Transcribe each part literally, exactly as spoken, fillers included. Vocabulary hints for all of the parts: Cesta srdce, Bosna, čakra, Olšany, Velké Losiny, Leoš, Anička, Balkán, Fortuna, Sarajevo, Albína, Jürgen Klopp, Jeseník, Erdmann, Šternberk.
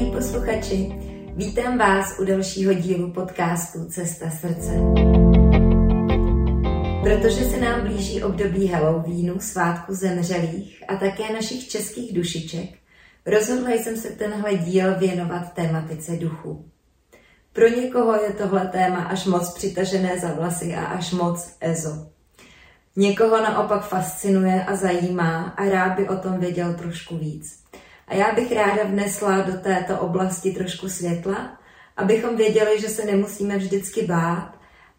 Milí posluchači, vítám vás u dalšího dílu podcastu Cesta srdce. Protože se nám blíží období Halloweenu, svátku zemřelých a také našich českých dušiček, rozhodla jsem se tenhle díl věnovat tématice duchu. Pro někoho je tohle téma až moc přitažené za vlasy a až moc ezo. Někoho naopak fascinuje a zajímá a rád by o tom věděl trošku víc. A já bych ráda vnesla do této oblasti trošku světla, abychom věděli, že se nemusíme vždycky bát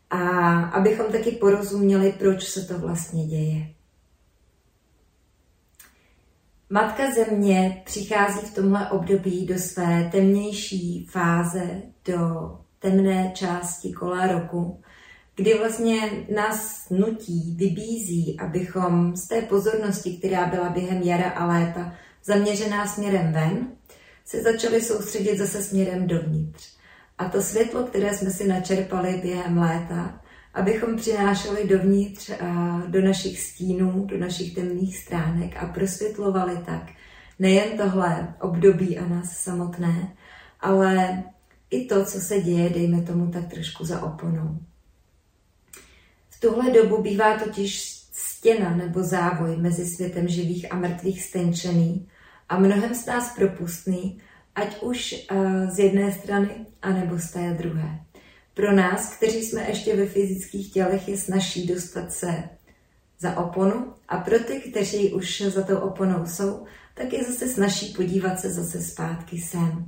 a abychom taky porozuměli, proč se to vlastně děje. Matka Země přichází v tomhle období do své temnější fáze, do temné části kola roku, kdy vlastně nás nutí, vybízí, abychom z té pozornosti, která byla během jara a léta zaměřená směrem ven, se začali soustředit zase směrem dovnitř. A to světlo, které jsme si načerpali během léta, abychom přinášeli dovnitř do našich stínů, do našich temných stránek a prosvětlovali tak nejen tohle období a nás samotné, ale i to, co se děje, dejme tomu tak trošku za oponou. V tuhle dobu bývá totiž stěna nebo závoj mezi světem živých a mrtvých stenčený a mnohem z nás propustný, ať už z jedné strany, anebo z té druhé. Pro nás, kteří jsme ještě ve fyzických tělech, je snažší dostat se za oponu a pro ty, kteří už za tou oponou jsou, tak je zase snažší podívat se zase zpátky sem.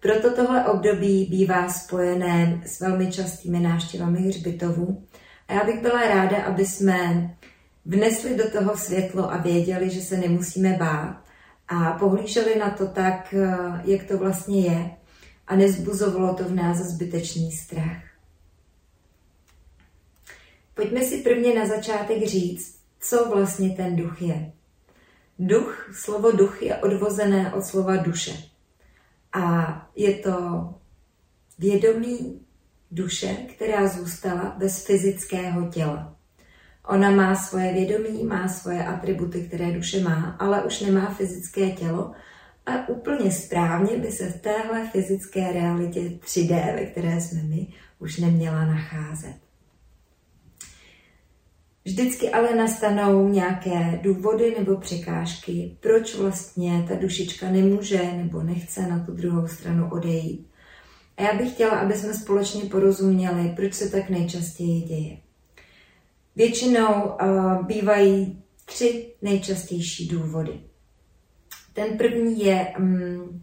Proto tohle období bývá spojené s velmi častými návštěvami hřbitovů a já bych byla ráda, aby jsme vnesli do toho světlo a věděli, že se nemusíme bát a pohlíželi na to tak, jak to vlastně je, a nezbuzovalo to v nás zbytečný strach. Pojďme si prvně na začátek říct, co vlastně ten duch je. Duch, slovo duch je odvozené od slova duše. A je to vědomí duše, která zůstala bez fyzického těla. Ona má svoje vědomí, má svoje atributy, které duše má, ale už nemá fyzické tělo a úplně správně by se v téhle fyzické realitě tři dé, ve které jsme my, už neměla nacházet. Vždycky ale nastanou nějaké důvody nebo překážky, proč vlastně ta dušička nemůže nebo nechce na tu druhou stranu odejít. A já bych chtěla, aby jsme společně porozuměli, proč se tak nejčastěji děje. Většinou uh, bývají tři nejčastější důvody. Ten první je um,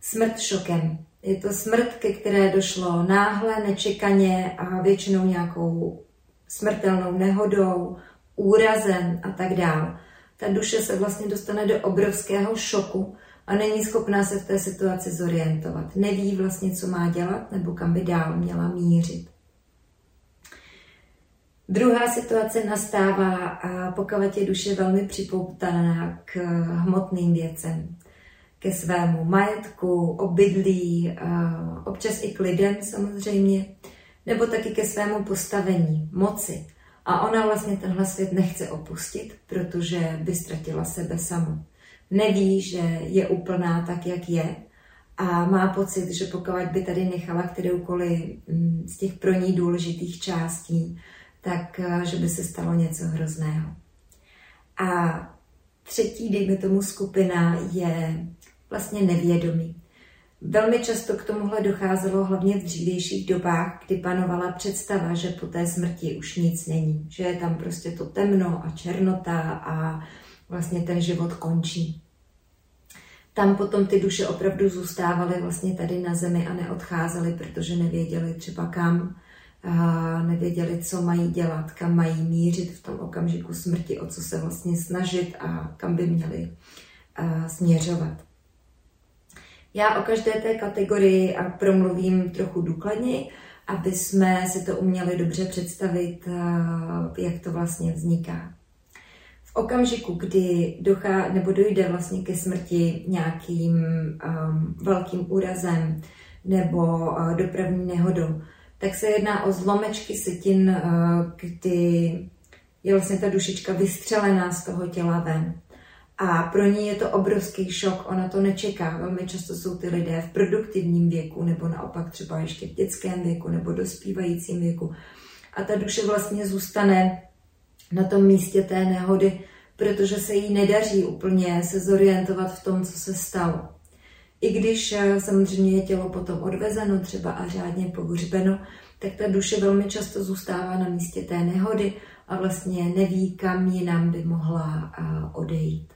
smrt šokem. Je to smrt, ke které došlo náhle, nečekaně a většinou nějakou smrtelnou nehodou, úrazem a tak dále. Ta duše se vlastně dostane do obrovského šoku a není schopná se v té situaci zorientovat. Neví vlastně, co má dělat nebo kam by dál měla mířit. Druhá situace nastává, a pokud je duše velmi připoutaná k hmotným věcem, ke svému majetku, obydlí, občas i k lidem samozřejmě, nebo taky ke svému postavení, moci. A ona vlastně tenhle svět nechce opustit, protože by ztratila sebe samu. Neví, že je úplná tak, jak je, a má pocit, že pokud by tady nechala kteroukoliv z těch pro ní důležitých částí, tak, že by se stalo něco hrozného. A třetí, dejme tomu, skupina je vlastně nevědomí. Velmi často k tomuhle docházelo hlavně v dřívějších dobách, kdy panovala představa, že po té smrti už nic není, že je tam prostě to temno a černota a vlastně ten život končí. Tam potom ty duše opravdu zůstávaly vlastně tady na zemi a neodcházely, protože nevěděly třeba kam, a nevěděli, co mají dělat, kam mají mířit v tom okamžiku smrti, o co se vlastně snažit a kam by měli a, směřovat. Já o každé té kategorii a promluvím trochu důkladněji, aby jsme si to uměli dobře představit, a, jak to vlastně vzniká. V okamžiku, kdy dochá, nebo dojde vlastně ke smrti nějakým a, velkým úrazem nebo a, dopravní nehodou, tak se jedná o zlomečky setin, kdy je vlastně ta dušička vystřelená z toho těla ven. A pro ní je to obrovský šok, ona to nečeká. Velmi často jsou ty lidé v produktivním věku, nebo naopak třeba ještě v dětském věku, nebo dospívajícím věku. A ta duše vlastně zůstane na tom místě té nehody, protože se jí nedaří úplně se zorientovat v tom, co se stalo. I když samozřejmě je tělo potom odvezeno třeba a řádně pohřbeno, tak ta duše velmi často zůstává na místě té nehody a vlastně neví, kam jinam by mohla odejít.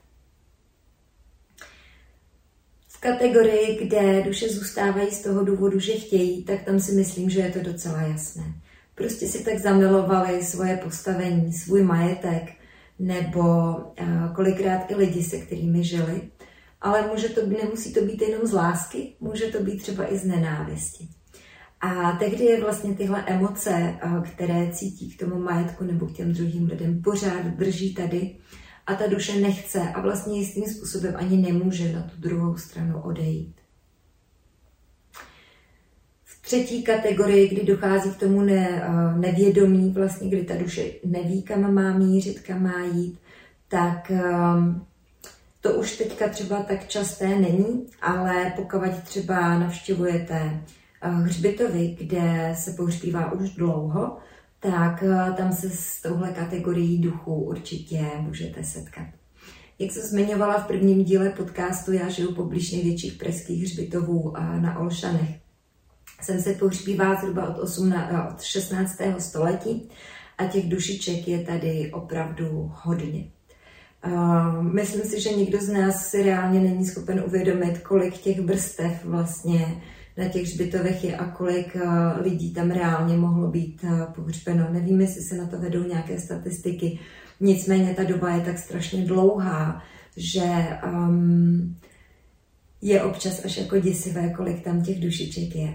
V kategorii, kde duše zůstávají z toho důvodu, že chtějí, tak tam si myslím, že je to docela jasné. Prostě si tak zamilovali svoje postavení, svůj majetek, nebo kolikrát i lidi, se kterými žili. Ale může to, nemusí to být jenom z lásky, může to být třeba i z nenávisti. A tehdy je vlastně tyhle emoce, které cítí k tomu majetku nebo k těm druhým lidem, pořád drží tady a ta duše nechce a vlastně jistým způsobem ani nemůže na tu druhou stranu odejít. V třetí kategorii, kdy dochází k tomu ne, nevědomí, vlastně kdy ta duše neví, kam má mířit, kam má jít, tak to už teďka třeba tak časté není, ale pokud třeba navštěvujete hřbitovy, kde se pohřbívá už dlouho, tak tam se s touhle kategorií duchů určitě můžete setkat. Jak jsem zmiňovala v prvním díle podcastu, já žiju poblíž největších pražských hřbitovů na Olšanech. Sem se pohřbívá zhruba od, osmnáctého, od šestnáctého století a těch dušiček je tady opravdu hodně. Myslím si, že nikdo z nás si reálně není schopen uvědomit, kolik těch vrstev vlastně na těch hřbitovech je a kolik lidí tam reálně mohlo být pohřbeno. Nevím, jestli se na to vedou nějaké statistiky, nicméně ta doba je tak strašně dlouhá, že um, je občas až jako děsivé, kolik tam těch dušiček je.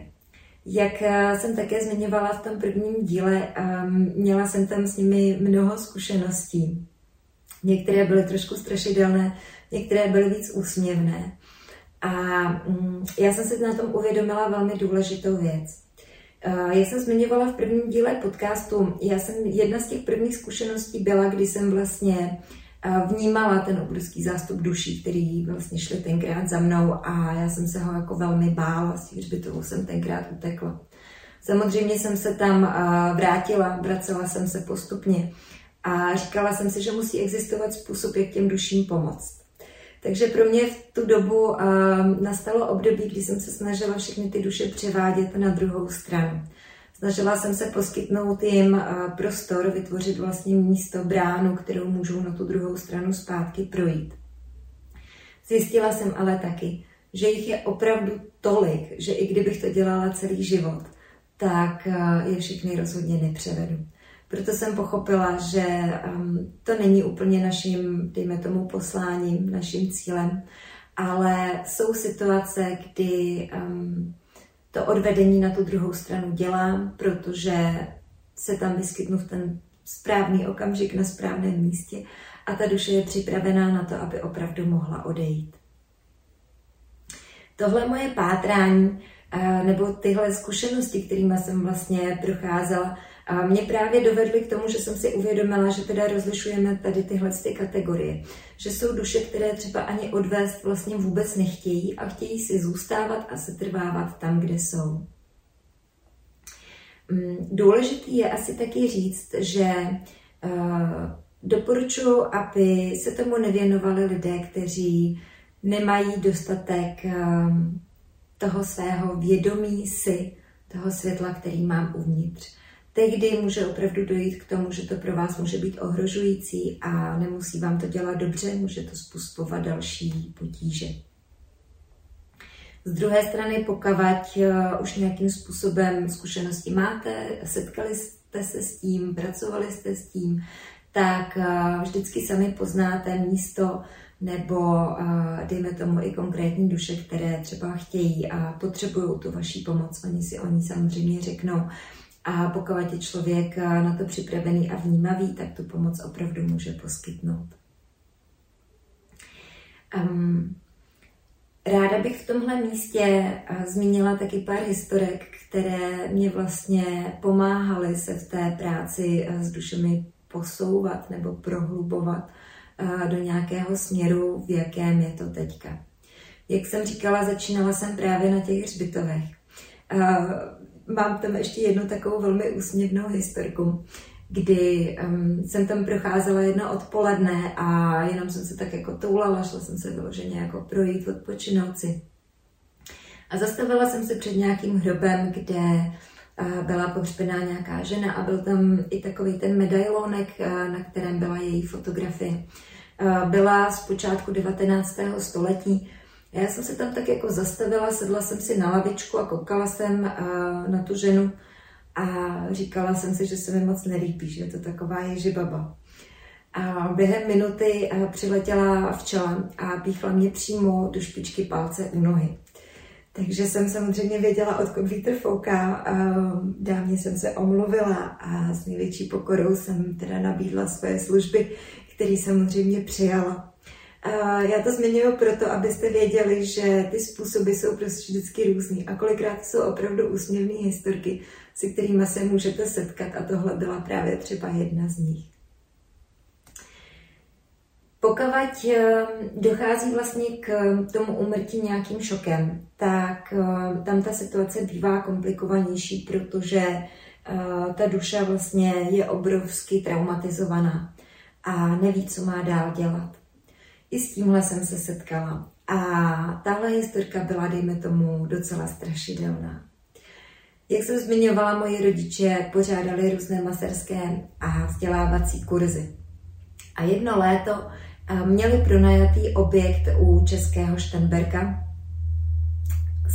Jak jsem také zmiňovala v tom prvním díle, um, měla jsem tam s nimi mnoho zkušeností. Některé byly trošku strašidelné, některé byly víc úsměvné. A já jsem si na tom uvědomila velmi důležitou věc. Jak jsem zmiňovala v prvním díle podcastu, já jsem, jedna z těch prvních zkušeností byla, kdy jsem vlastně vnímala ten obrovský zástup duší, který vlastně šli tenkrát za mnou a já jsem se ho jako velmi bála, z těch hřbitovů jsem tenkrát utekla. Samozřejmě jsem se tam vrátila, vracela jsem se postupně a říkala jsem si, že musí existovat způsob, jak těm duším pomoct. Takže pro mě v tu dobu uh, nastalo období, kdy jsem se snažila všechny ty duše převádět na druhou stranu. Snažila jsem se poskytnout jim uh, prostor, vytvořit vlastně místo, bránu, kterou můžou na tu druhou stranu zpátky projít. Zjistila jsem ale taky, že jich je opravdu tolik, že i kdybych to dělala celý život, tak uh, je všechny rozhodně nepřevedu. Proto jsem pochopila, že um, to není úplně naším, dejme tomu, posláním, naším cílem, ale jsou situace, kdy um, to odvedení na tu druhou stranu dělám, protože se tam vyskytnu v ten správný okamžik na správném místě a ta duše je připravená na to, aby opravdu mohla odejít. Tohle moje pátrání, uh, nebo tyhle zkušenosti, kterými jsem vlastně procházela, a mě právě dovedly k tomu, že jsem si uvědomila, že teda rozlišujeme tady tyhle ty kategorie. Že jsou duše, které třeba ani odvést vlastně vůbec nechtějí a chtějí si zůstávat a setrvávat tam, kde jsou. Důležitý je asi taky říct, že uh, doporučuji, aby se tomu nevěnovali lidé, kteří nemají dostatek uh, toho svého vědomí si, toho světla, který mám uvnitř. Tehdy může opravdu dojít k tomu, že to pro vás může být ohrožující a nemusí vám to dělat dobře, může to způsobovat další potíže. Z druhé strany, pokud už nějakým způsobem zkušenosti máte, setkali jste se s tím, pracovali jste s tím, tak vždycky sami poznáte místo nebo dejme tomu i konkrétní duše, které třeba chtějí a potřebují tu vaši pomoc. Oni si o ní samozřejmě řeknou. A pokud je člověk na to připravený a vnímavý, tak tu pomoc opravdu může poskytnout. Um, ráda bych v tomhle místě zmínila taky pár historek, které mě vlastně pomáhaly se v té práci s dušemi posouvat nebo prohlubovat do nějakého směru, v jakém je to teďka. Jak jsem říkala, začínala jsem právě na těch hřbitovech. Mám tam ještě jednu takovou velmi úsměvnou historku, kdy um, jsem tam procházela jedno odpoledne a jenom jsem se tak jako toulala, šla jsem se vyloženě jako projít, odpočinout si. A zastavila jsem se před nějakým hrobem, kde uh, byla pohřbená nějaká žena a byl tam i takový ten medailonek, uh, na kterém byla její fotografie. Uh, byla z počátku devatenáctého století. Já jsem se tam tak jako zastavila, sedla jsem si na lavičku a koukala jsem uh, na tu ženu. A říkala jsem si, že se mi moc nelíbí, že je to taková ježibaba. A během minuty přiletěla včela a píchla mě přímo do špičky palce u nohy. Takže jsem samozřejmě věděla, odkud vítr fouká. A dávně jsem se omluvila a s největší pokorou jsem teda nabídla své služby, které samozřejmě přijala. A já to zmiňuji proto, abyste věděli, že ty způsoby jsou prostě vždycky různý a kolikrát jsou opravdu úsměvné historky, se kterými se můžete setkat a tohle byla právě třeba jedna z nich. Pokud dochází vlastně k tomu úmrtí nějakým šokem, tak tam ta situace bývá komplikovanější, protože ta duše vlastně je obrovsky traumatizovaná a neví, co má dál dělat. I s tímhle jsem se setkala a tahle historka byla, dejme tomu, docela strašidelná. Jak jsem zmiňovala, moji rodiče pořádali různé maserské a vzdělávací kurzy. A jedno léto měli pronajatý objekt u českého Šternberka.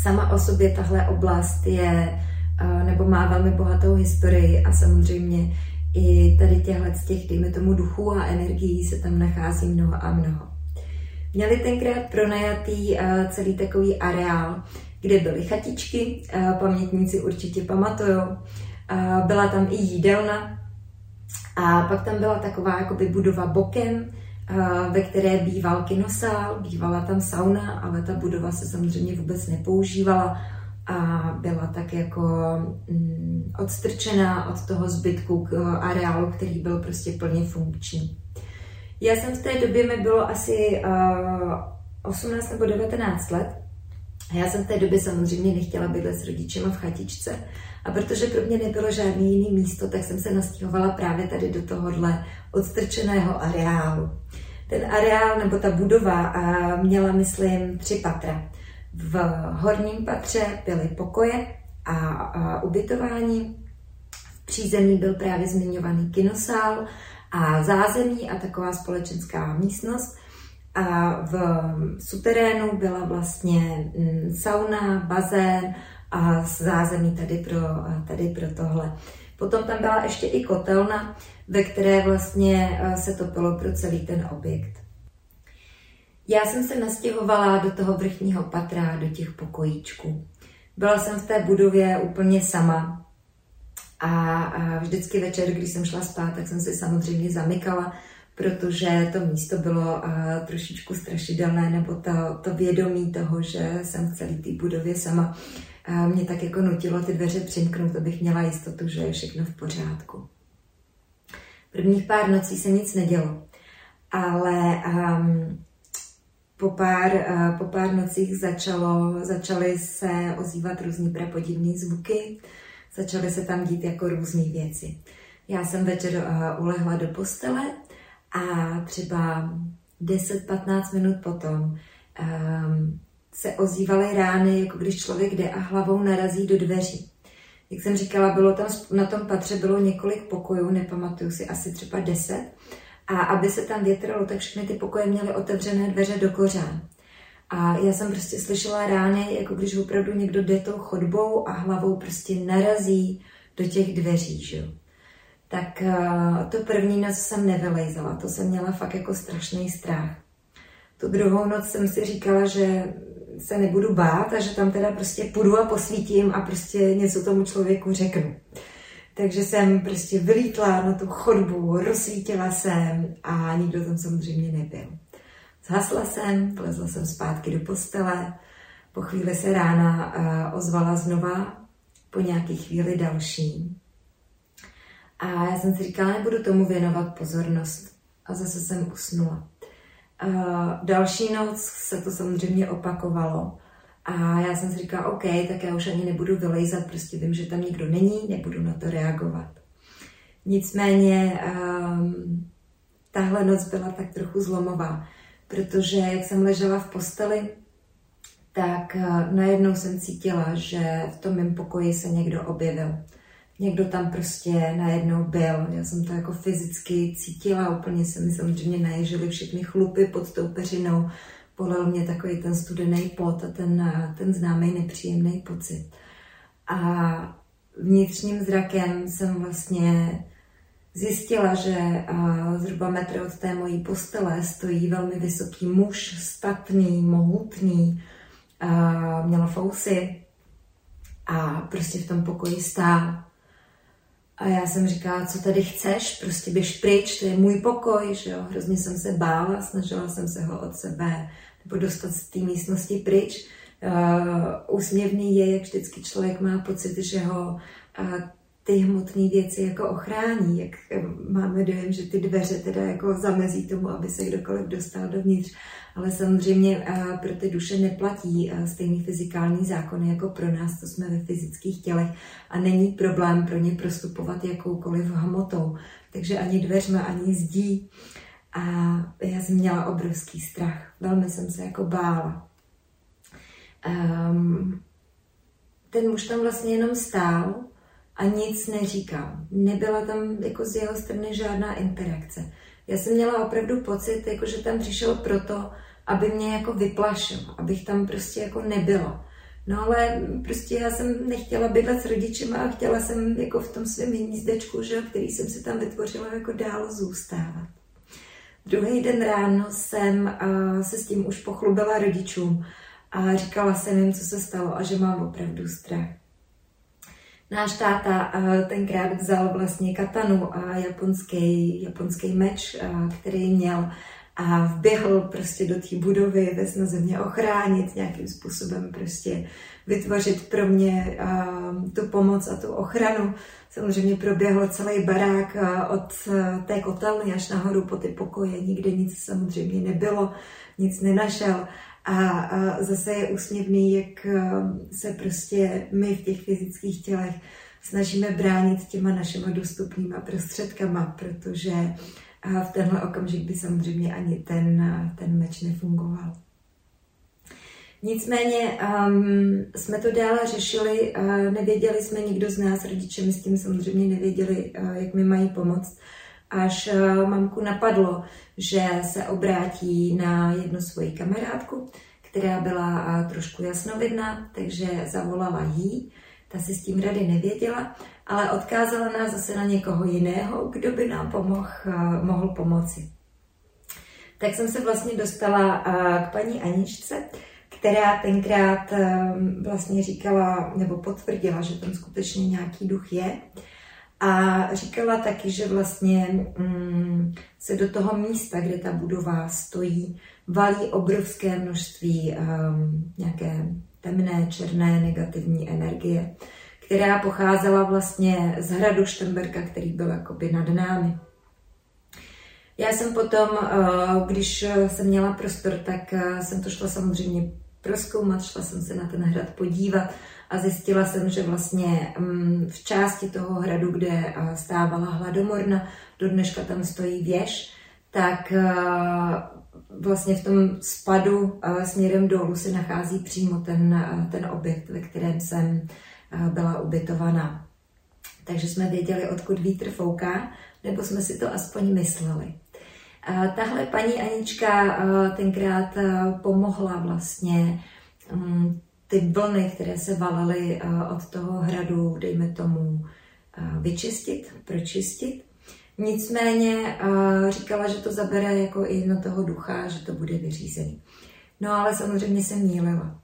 Sama o sobě tahle oblast je, nebo má velmi bohatou historii a samozřejmě i tady těchhle z těch, dejme tomu, duchů a energií se tam nachází mnoho a mnoho. Měli tenkrát pronajatý celý takový areál, kde byly chatičky, pamětníci určitě pamatujou, byla tam i jídelna a pak tam byla taková jakoby budova bokem, ve které býval kinosál, bývala tam sauna, ale ta budova se samozřejmě vůbec nepoužívala a byla tak jako odstrčená od toho zbytku k areálu, který byl prostě plně funkční. Já jsem v té době, mi bylo asi osmnáct nebo devatenáct let, a já jsem v té době samozřejmě nechtěla bydlet s rodičima v chatičce a protože pro mě nebylo žádné jiné místo, tak jsem se nastěhovala právě tady do tohohle odstrčeného areálu. Ten areál nebo ta budova měla, myslím, tři patra. V horním patře byly pokoje a ubytování, v přízemí byl právě zmiňovaný kinosál a zázemí a taková společenská místnost. A v suterénu byla vlastně sauna, bazén a zázemí tady pro, tady pro tohle. Potom tam byla ještě i kotelna, ve které vlastně se topilo pro celý ten objekt. Já jsem se nastěhovala do toho vrchního patra, do těch pokojíčků. Byla jsem v té budově úplně sama a vždycky večer, když jsem šla spát, tak jsem si samozřejmě zamykala, protože to místo bylo uh, trošičku strašidelné, nebo to, to vědomí toho, že jsem v celé té budově sama, uh, mě tak jako nutilo ty dveře přimknout, abych měla jistotu, že je všechno v pořádku. Prvních pár nocí se nic nedělo, ale um, po, pár, uh, po pár nocích začalo, začaly se ozývat různý prapodivné zvuky, začaly se tam dít jako různé věci. Já jsem večer uh, ulehla do postele, a třeba deset až patnáct minut potom um, se ozývaly rány, jako když člověk jde a hlavou narazí do dveří. Jak jsem říkala, bylo tam, na tom patře bylo několik pokojů, nepamatuju si, asi třeba deset. A aby se tam větralo, tak všechny ty pokoje měly otevřené dveře do kořán. A já jsem prostě slyšela rány, jako když opravdu někdo jde tou chodbou a hlavou prostě narazí do těch dveří, že jo. Tak to první noc jsem nevylejzala, to jsem měla fakt jako strašný strach. Tu druhou noc jsem si říkala, že se nebudu bát a že tam teda prostě půjdu a posvítím a prostě něco tomu člověku řeknu. Takže jsem prostě vylítla na tu chodbu, rozsvítila jsem a nikdo tam samozřejmě nebyl. Zhasla jsem, vlezla jsem zpátky do postele, po chvíli se rána ozvala znova, po nějaký chvíli další. A já jsem si říkala, nebudu tomu věnovat pozornost. A zase jsem usnula. Další noc se to samozřejmě opakovalo. A já jsem si říkala, OK, tak já už ani nebudu vylejzat, prostě vím, že tam nikdo není, nebudu na to reagovat. Nicméně um, tahle noc byla tak trochu zlomová, protože jak jsem ležela v posteli, tak uh, najednou jsem cítila, že v tom mém pokoji se někdo objevil. Někdo tam prostě najednou byl. Já jsem to jako fyzicky cítila, úplně se mi samozřejmě naježily všechny chlupy pod tou peřinou. Polil mě takový ten studený pot a ten, ten známý nepříjemný pocit. A vnitřním zrakem jsem vlastně zjistila, že zhruba metr od té mojí postele stojí velmi vysoký muž, statný, mohutný, měl fousy a prostě v tom pokoji stál. A já jsem říkala, co tady chceš, prostě běž pryč, to je můj pokoj, že jo. Hrozně jsem se bála, snažila jsem se ho od sebe nebo dostat z té místnosti pryč. Uh, úsměvný je, jak vždycky člověk má pocit, že ho uh, ty hmotné věci jako ochrání, jak máme dojem, že ty dveře teda jako zamezí tomu, aby se kdokoliv dostal dovnitř. Ale samozřejmě uh, pro ty duše neplatí uh, stejný fyzikální zákony jako pro nás, to jsme ve fyzických tělech a není problém pro ně prostupovat jakoukoliv hmotou. Takže ani dveřma, ani zdí. A já jsem měla obrovský strach. Velmi jsem se jako bála. Um, ten muž tam vlastně jenom stál a nic neříkal. Nebyla tam jako z jeho strany žádná interakce. Já jsem měla opravdu pocit, jako že tam přišel proto, aby mě jako vyplašil, abych tam prostě jako nebyla. No ale prostě já jsem nechtěla bydlet s rodičima a chtěla jsem jako v tom svém hnízdečku, že, který jsem si tam vytvořila, jako dál zůstávat. Druhý den ráno jsem a, se s tím už pochlubila rodičům a říkala jsem jim, co se stalo a že mám opravdu strach. Náš táta tenkrát vzal vlastně katanu a japonský, japonský meč, který měl a vběhl prostě do té budovy ve snaze mě ochránit, nějakým způsobem prostě vytvořit pro mě tu pomoc a tu ochranu. Samozřejmě proběhl celý barák od té kotelny až nahoru po ty pokoje, nikde nic samozřejmě nebylo, nic nenašel. A zase je úsměvný, jak se prostě my v těch fyzických tělech snažíme bránit těma našima dostupnýma prostředkama, protože v tenhle okamžik by samozřejmě ani ten, ten meč nefungoval. Nicméně um, jsme to dále řešili, nevěděli jsme nikdo z nás, rodičemi s tím samozřejmě nevěděli, jak mi mají pomoct. Až mamku napadlo, že se obrátí na jednu svoji kamarádku, která byla trošku jasnovidná, takže zavolala jí, ta si s tím rady nevěděla, ale odkázala nás zase na někoho jiného, kdo by nám pomohl, mohl pomoci. Tak jsem se vlastně dostala k paní Aničce, která tenkrát vlastně říkala, nebo potvrdila, že tam skutečně nějaký duch je. A říkala taky, že vlastně mm, se do toho místa, kde ta budova stojí, valí obrovské množství um, nějaké temné, černé, negativní energie, která pocházela vlastně z hradu Šternberka, který byl jakoby nad námi. Já jsem potom, uh, když jsem měla prostor, tak uh, jsem to šla samozřejmě prozkoumat, šla jsem se na ten hrad podívat a zjistila jsem, že vlastně v části toho hradu, kde stávala hladomorna, do dneška tam stojí věž, tak vlastně v tom spadu směrem dolů se nachází přímo ten, ten objekt, ve kterém jsem byla ubytovaná. Takže jsme věděli, odkud vítr fouká, nebo jsme si to aspoň mysleli. Tahle paní Anička tenkrát pomohla vlastně ty vlny, které se valily od toho hradu, dejme tomu, vyčistit, pročistit. Nicméně říkala, že to zabere jako i na toho ducha, že to bude vyřízený. No ale samozřejmě se mýlila.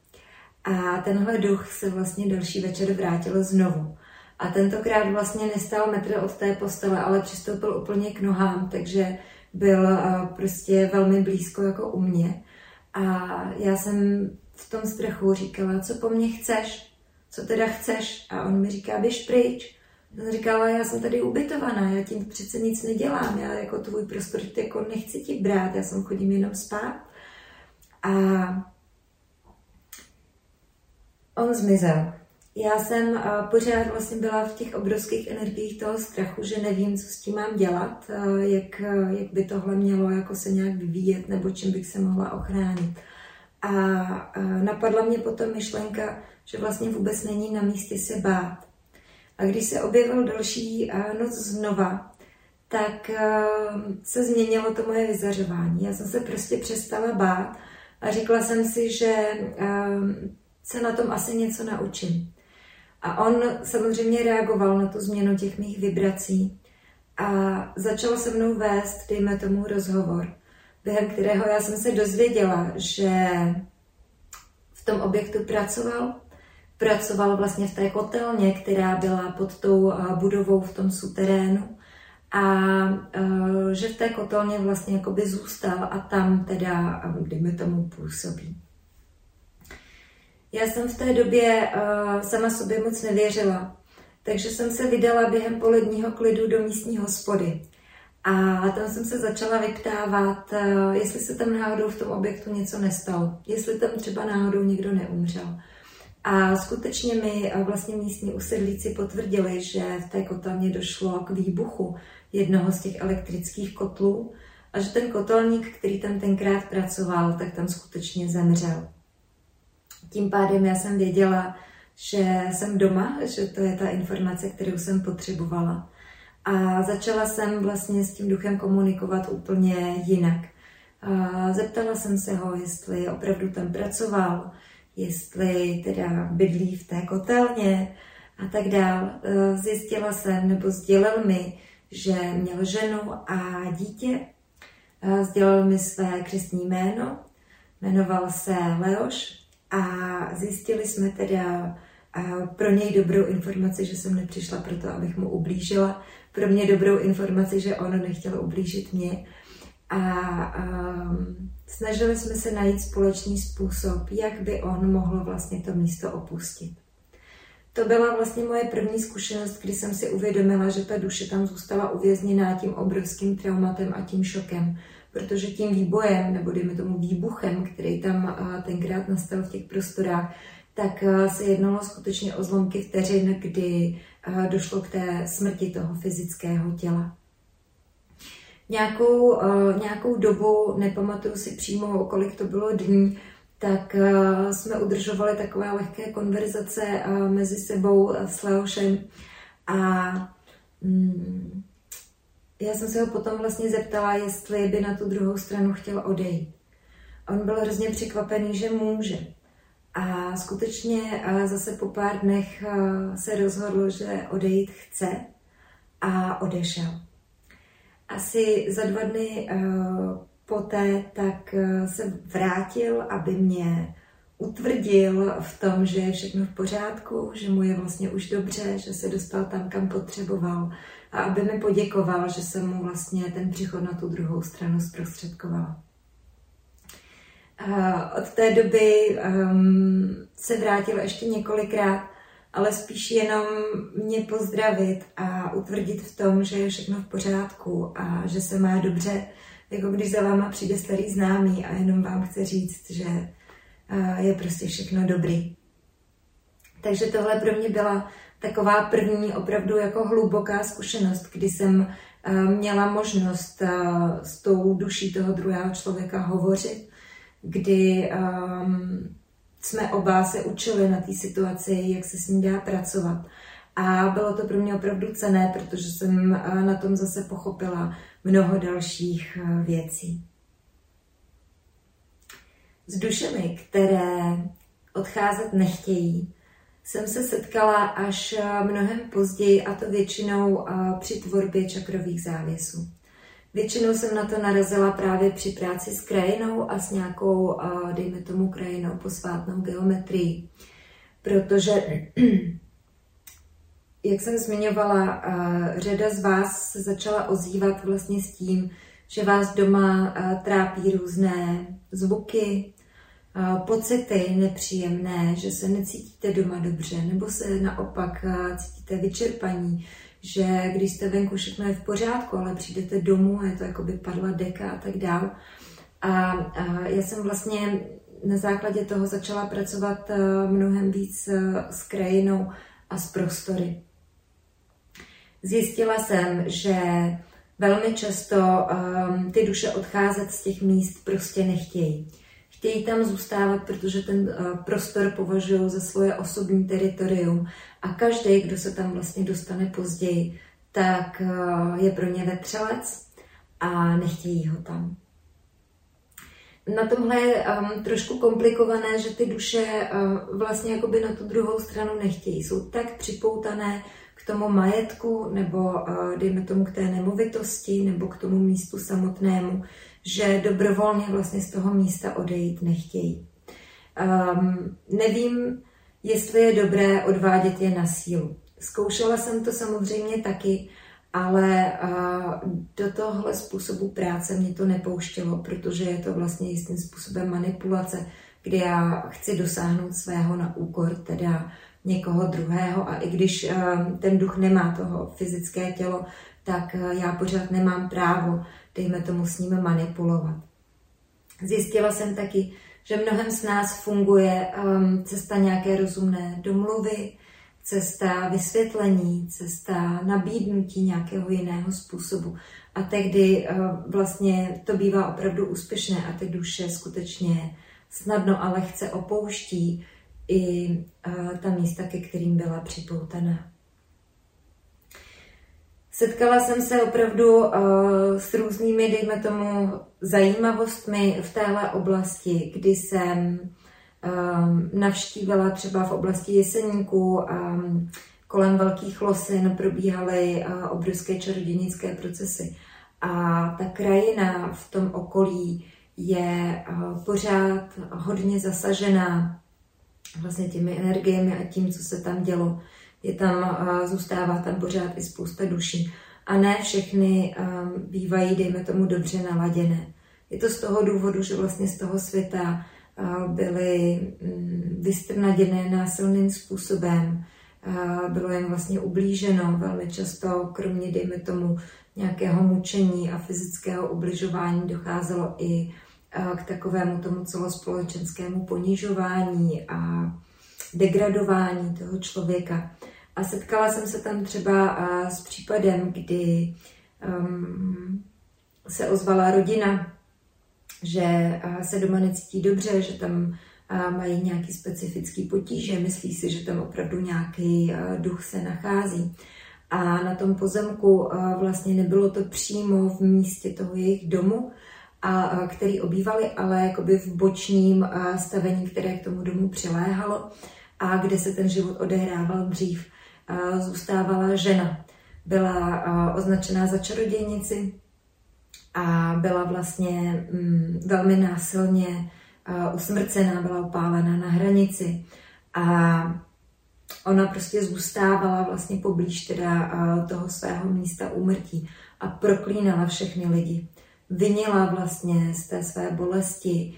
A tenhle duch se vlastně další večer vrátil znovu. A tentokrát vlastně nestál metr od té postele, ale přistoupil úplně k nohám, takže byl prostě velmi blízko jako u mě. A já jsem v tom strachu říkala, co po mně chceš, co teda chceš. A on mi říká, běž pryč, Říkala, já jsem tady ubytovaná, já tím přece nic nedělám, já jako tvůj prostor jako nechci ti brát, já jsem chodím jenom spát. A on zmizel. Já jsem pořád vlastně byla v těch obrovských energiích toho strachu, že nevím, co s tím mám dělat, jak, jak by tohle mělo jako se nějak vyvíjet, nebo čím bych se mohla ochránit. A napadla mě potom myšlenka, že vlastně vůbec není na místě se bát. A když se objevil další noc znova, tak se změnilo to moje vyzařování. Já jsem se prostě přestala bát a říkala jsem si, že se na tom asi něco naučím. A on samozřejmě reagoval na tu změnu těch mých vibrací a začal se mnou vést, dejme tomu, rozhovor, během kterého já jsem se dozvěděla, že v tom objektu pracoval, pracoval vlastně v té kotelně, která byla pod tou budovou v tom suterénu, a že v té kotelně vlastně jakoby zůstal a tam teda, dejme tomu, působí. Já jsem v té době uh, sama sobě moc nevěřila, takže jsem se vydala během poledního klidu do místní hospody. A tam jsem se začala vyptávat, uh, jestli se tam náhodou v tom objektu něco nestalo, jestli tam třeba náhodou někdo neumřel. A skutečně mi uh, vlastně místní usedlíci potvrdili, že v té kotelně došlo k výbuchu jednoho z těch elektrických kotlů a že ten kotelník, který tam tenkrát pracoval, tak tam skutečně zemřel. Tím pádem já jsem věděla, že jsem doma, že to je ta informace, kterou jsem potřebovala. A začala jsem vlastně s tím duchem komunikovat úplně jinak. A zeptala jsem se ho, jestli opravdu tam pracoval, jestli teda bydlí v té kotelně a tak dál. Zjistila jsem, nebo sdělil mi, že měl ženu a dítě. A sdělil mi své křestní jméno, jmenoval se Leoš. A zjistili jsme teda pro něj dobrou informaci, že jsem nepřišla proto, abych mu ublížila. Pro mě dobrou informaci, že ono nechtělo ublížit mě. A, a snažili jsme se najít společný způsob, jak by on mohl vlastně to místo opustit. To byla vlastně moje první zkušenost, kdy jsem si uvědomila, že ta duše tam zůstala uvězněná tím obrovským traumatem a tím šokem. Protože tím výbojem, nebo dejme tomu výbuchem, který tam tenkrát nastal v těch prostorách, tak se jednalo skutečně o zlomky vteřin, kdy došlo k té smrti toho fyzického těla. Nějakou, nějakou dobu, nepamatuju si přímo, kolik to bylo dní, tak jsme udržovali takové lehké konverzace mezi sebou s Leošem a mm, já jsem se ho potom vlastně zeptala, jestli by na tu druhou stranu chtěl odejít. On byl hrozně překvapený, že může. A skutečně zase po pár dnech se rozhodl, že odejít chce a odešel. Asi za dva dny poté tak se vrátil, aby mě utvrdil v tom, že je všechno v pořádku, že mu je vlastně už dobře, že se dostal tam, kam potřeboval, a aby mi poděkoval, že jsem mu vlastně ten příchod na tu druhou stranu zprostředkovala. A od té doby um, se vrátil ještě několikrát, ale spíš jenom mě pozdravit a utvrdit v tom, že je všechno v pořádku a že se má dobře, jako když za váma přijde starý známý a jenom vám chce říct, že uh, je prostě všechno dobrý. Takže tohle pro mě byla taková první opravdu jako hluboká zkušenost, kdy jsem měla možnost s tou duší toho druhého člověka hovořit, kdy jsme oba se učili na té situaci, jak se s ní dá pracovat. A bylo to pro mě opravdu cenné, protože jsem na tom zase pochopila mnoho dalších věcí. S dušemi, které odcházet nechtějí, jsem se setkala až mnohem později, a to většinou při tvorbě čakrových závěsů. Většinou jsem na to narazila právě při práci s krajinou a s nějakou, dejme tomu, krajinou posvátnou geometrií. Protože, jak jsem zmiňovala, řada z vás se začala ozývat vlastně s tím, že vás doma trápí různé zvuky, pocity nepříjemné, že se necítíte doma dobře, nebo se naopak cítíte vyčerpaní, že když jste venku, všechno je v pořádku, ale přijdete domů a je to jakoby padla deka a tak dál. A, a já jsem vlastně na základě toho začala pracovat mnohem víc s krajinou a s prostory. Zjistila jsem, že velmi často um, ty duše odcházet z těch míst prostě nechtějí. Chtějí tam zůstávat, protože ten uh, prostor považují za svoje osobní teritorium a každý, kdo se tam vlastně dostane později, tak uh, je pro ně vetřelec a nechtějí ho tam. Na tomhle je um, trošku komplikované, že ty duše uh, vlastně jakoby na tu druhou stranu nechtějí. Jsou tak připoutané k tomu majetku nebo dejme tomu k té nemovitosti nebo k tomu místu samotnému, že dobrovolně vlastně z toho místa odejít nechtějí. Um, nevím, jestli je dobré odvádět je na sílu. Zkoušela jsem to samozřejmě taky, ale uh, do tohle způsobu práce mě to nepouštělo, protože je to vlastně jistým způsobem manipulace, kdy já chci dosáhnout svého na úkor, teda někoho druhého, a i když ten duch nemá toho fyzické tělo, tak já pořád nemám právo, dejme tomu, s ním manipulovat. Zjistila jsem taky, že mnohem z nás funguje cesta nějaké rozumné domluvy, cesta vysvětlení, cesta nabídnutí nějakého jiného způsobu. A tehdy vlastně to bývá opravdu úspěšné a ty duše skutečně snadno a lehce opouští i uh, ta místa, ke kterým byla připoutaná. Setkala jsem se opravdu uh, s různými, dejme tomu, zajímavostmi v téhle oblasti, kdy jsem um, navštívila třeba v oblasti Jeseníku, um, kolem Velkých Losin probíhaly uh, obrovské čarodějnické procesy. A ta krajina v tom okolí je uh, pořád hodně zasažená vlastně těmi energiemi a tím, co se tam dělo. Je tam, zůstává tam pořád i spousta duší. A ne všechny bývají, dejme tomu, dobře naladěné. Je to z toho důvodu, že vlastně z toho světa byly vystrnaděné násilným způsobem. Bylo jim vlastně ublíženo velmi často, kromě, dejme tomu, nějakého mučení a fyzického ubližování docházelo i k takovému tomu celospolečenskému ponižování a degradování toho člověka. A setkala jsem se tam třeba s případem, kdy um, se ozvala rodina, že se doma necítí dobře, že tam mají nějaký specifický potíže, myslí si, že tam opravdu nějaký duch se nachází. A na tom pozemku vlastně nebylo to přímo v místě toho jejich domu, a který obývali, ale jakoby v bočním stavení, které k tomu domu přiléhalo a kde se ten život odehrával dřív. Zůstávala žena, byla označená za čarodějnici a byla vlastně velmi násilně usmrcená, byla opálená na hranici a ona prostě zůstávala vlastně poblíž teda toho svého místa úmrtí a proklínala všechny lidi. Vinila vlastně z té své bolesti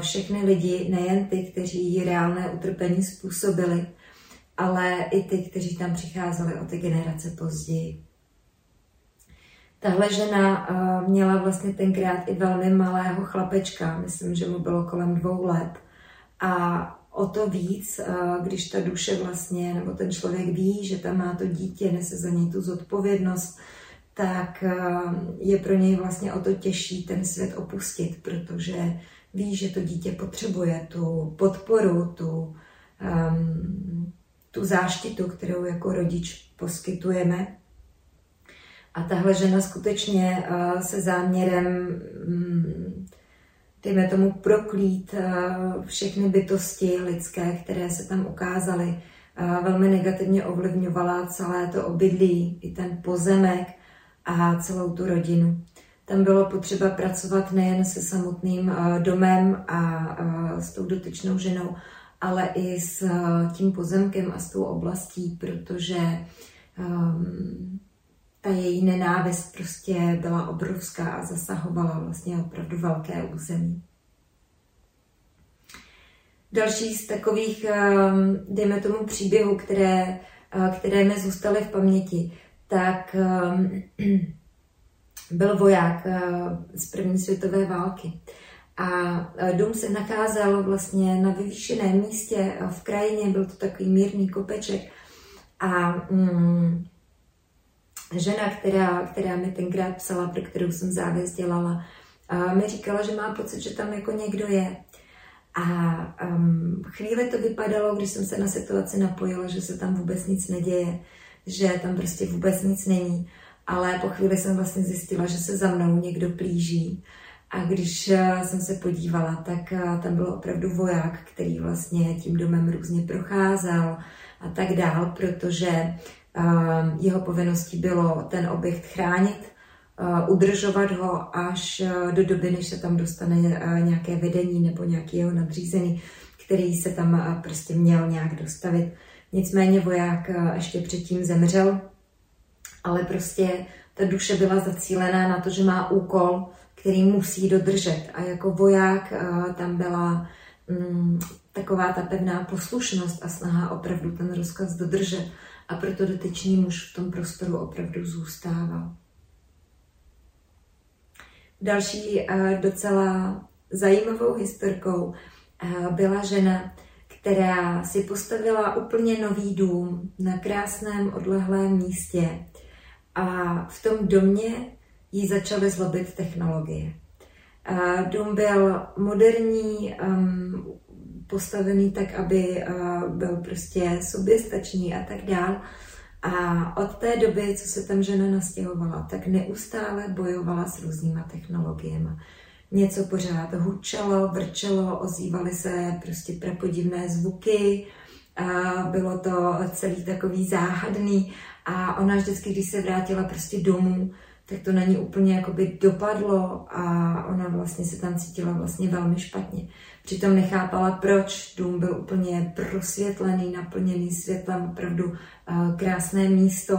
všechny lidi, nejen ty, kteří jí reálné utrpení způsobili, ale i ty, kteří tam přicházeli o ty generace později. Tahle žena měla vlastně tenkrát i velmi malého chlapečka, myslím, že mu bylo kolem dvou let. A o to víc, když ta duše vlastně, nebo ten člověk ví, že tam má to dítě, nese za něj tu zodpovědnost, tak je pro něj vlastně o to těžší ten svět opustit, protože ví, že to dítě potřebuje tu podporu, tu, um, tu záštitu, kterou jako rodič poskytujeme. A tahle žena skutečně uh, se záměrem, um, dejme tomu, proklít uh, všechny bytosti lidské, které se tam ukázaly, uh, velmi negativně ovlivňovala celé to obydlí, i ten pozemek, a celou tu rodinu. Tam bylo potřeba pracovat nejen se samotným domem a s tou dotyčnou ženou, ale i s tím pozemkem a s tou oblastí, protože um, ta její nenávist prostě byla obrovská a zasahovala vlastně opravdu velké území. další z takových, dejme tomu, příběhů, které, které mi zůstaly v paměti, tak byl voják z první světové války. A dům se nacházel vlastně na vyvýšeném místě v krajině, byl to takový mírný kopeček. A mm, žena, která, která mi tenkrát psala, pro kterou jsem závěs dělala, mi říkala, že má pocit, že tam jako někdo je. A um, chvíli to vypadalo, když jsem se na situaci napojila, že se tam vůbec nic neděje, že tam prostě vůbec nic není. Ale po chvíli jsem vlastně zjistila, že se za mnou někdo plíží. A když jsem se podívala, tak tam byl opravdu voják, který vlastně tím domem různě procházel a tak dál, protože jeho povinností bylo ten objekt chránit, udržovat ho až do doby, než se tam dostane nějaké vedení nebo nějaký jeho nadřízený, který se tam prostě měl nějak dostavit. Nicméně voják ještě předtím zemřel, ale prostě ta duše byla zacílená na to, že má úkol, který musí dodržet. A jako voják tam byla mm, taková ta pevná poslušnost a snaha opravdu ten rozkaz dodržet. A proto dotyčný muž v tom prostoru opravdu zůstával. Další docela zajímavou historkou byla žena, která si postavila úplně nový dům na krásném odlehlém místě. A v tom domě jí začaly zlobit technologie. Dům byl moderní, postavený tak, aby byl prostě soběstačný a tak dál. A od té doby, co se tam žena nastěhovala, tak neustále bojovala s různýma technologiemi. Něco pořád hučelo, vrčelo, ozývaly se prostě prapodivné zvuky, bylo to celý takový záhadný a ona vždycky, když se vrátila prostě domů, tak to na ní úplně jakoby dopadlo a ona vlastně se tam cítila vlastně velmi špatně. Přitom nechápala, proč. Dům byl úplně prosvětlený, naplněný světlem, opravdu krásné místo,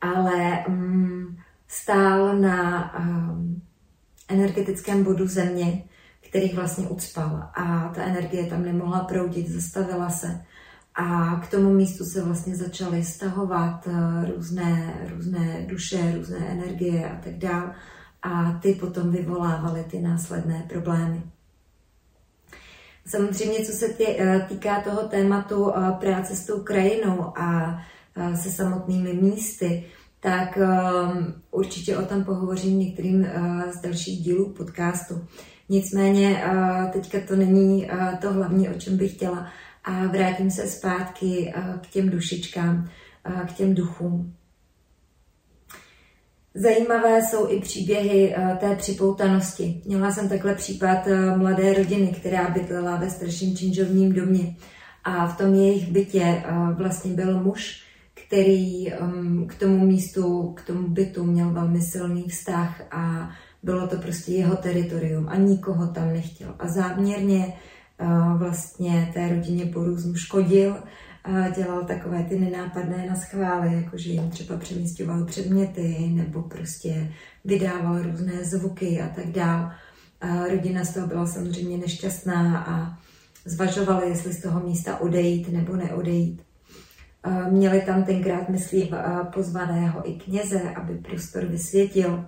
ale um, stál na um, energetickém bodu země, který vlastně ucpal a ta energie tam nemohla proudit, zastavila se. A k tomu místu se vlastně začaly stahovat různé, různé duše, různé energie a tak dál. A ty potom vyvolávaly ty následné problémy. Samozřejmě, co se tě, týká toho tématu práce s tou krajinou a se samotnými místy, tak určitě o tom pohovořím některým z dalších dílů podcastu. Nicméně teďka to není to hlavní, o čem bych chtěla, a vrátím se zpátky k těm dušičkám, k těm duchům. Zajímavé jsou i příběhy té připoutanosti. Měla jsem takhle případ mladé rodiny, která bydlela ve starším činžovním domě. A v tom jejich bytě vlastně byl muž, který k tomu místu, k tomu bytu měl velmi silný vztah a bylo to prostě jeho teritorium a nikoho tam nechtěl. A záměrně vlastně té rodině po různu škodil, dělal takové ty nenápadné naschvály, jakože jim třeba přemísťoval předměty nebo prostě vydával různé zvuky a tak dál. Rodina z toho byla samozřejmě nešťastná a zvažovala, jestli z toho místa odejít nebo neodejít. Měli tam tenkrát, myslím, pozvaného i kněze, aby prostor vysvětil,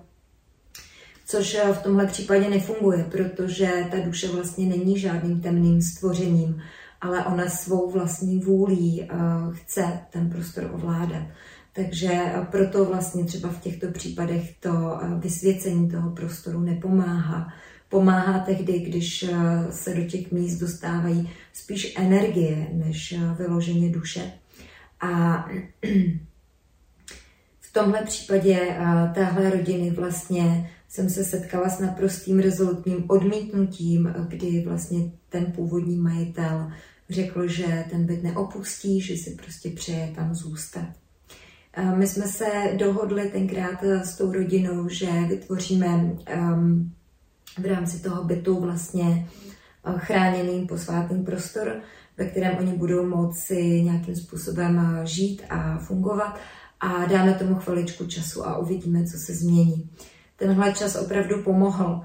což v tomhle případě nefunguje, protože ta duše vlastně není žádným temným stvořením, ale ona svou vlastní vůlí chce ten prostor ovládat. Takže proto vlastně třeba v těchto případech to vysvěcení toho prostoru nepomáhá. Pomáhá tehdy, když se do těch míst dostávají spíš energie než vyloženě duše. A v tomhle případě téhle rodiny vlastně jsem se setkala s naprostým rezolutním odmítnutím, kdy vlastně ten původní majitel řekl, že ten byt neopustí, že si prostě přeje tam zůstat. My jsme se dohodli tenkrát s tou rodinou, že vytvoříme v rámci toho bytu vlastně chráněný posvátný prostor, ve kterém oni budou moci nějakým způsobem žít a fungovat a dáme tomu chviličku času a uvidíme, co se změní. Tenhle čas opravdu pomohl.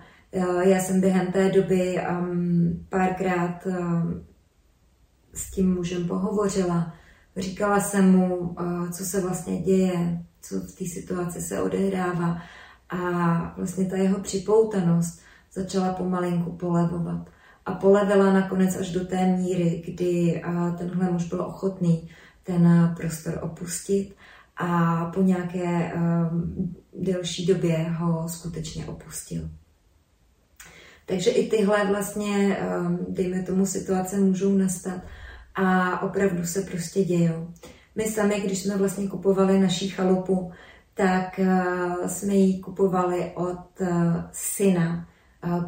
Já jsem během té doby um, párkrát um, s tím mužem pohovořila. Říkala jsem mu, uh, co se vlastně děje, co v té situaci se odehrává. A vlastně ta jeho připoutanost začala pomalinku polevovat. A polevila nakonec až do té míry, kdy uh, tenhle muž byl ochotný ten uh, prostor opustit a po nějaké um, delší době ho skutečně opustil. Takže i tyhle vlastně, dejme tomu, situace můžou nastat a opravdu se prostě dějou. My sami, když jsme vlastně kupovali naši chalupu, tak jsme ji kupovali od syna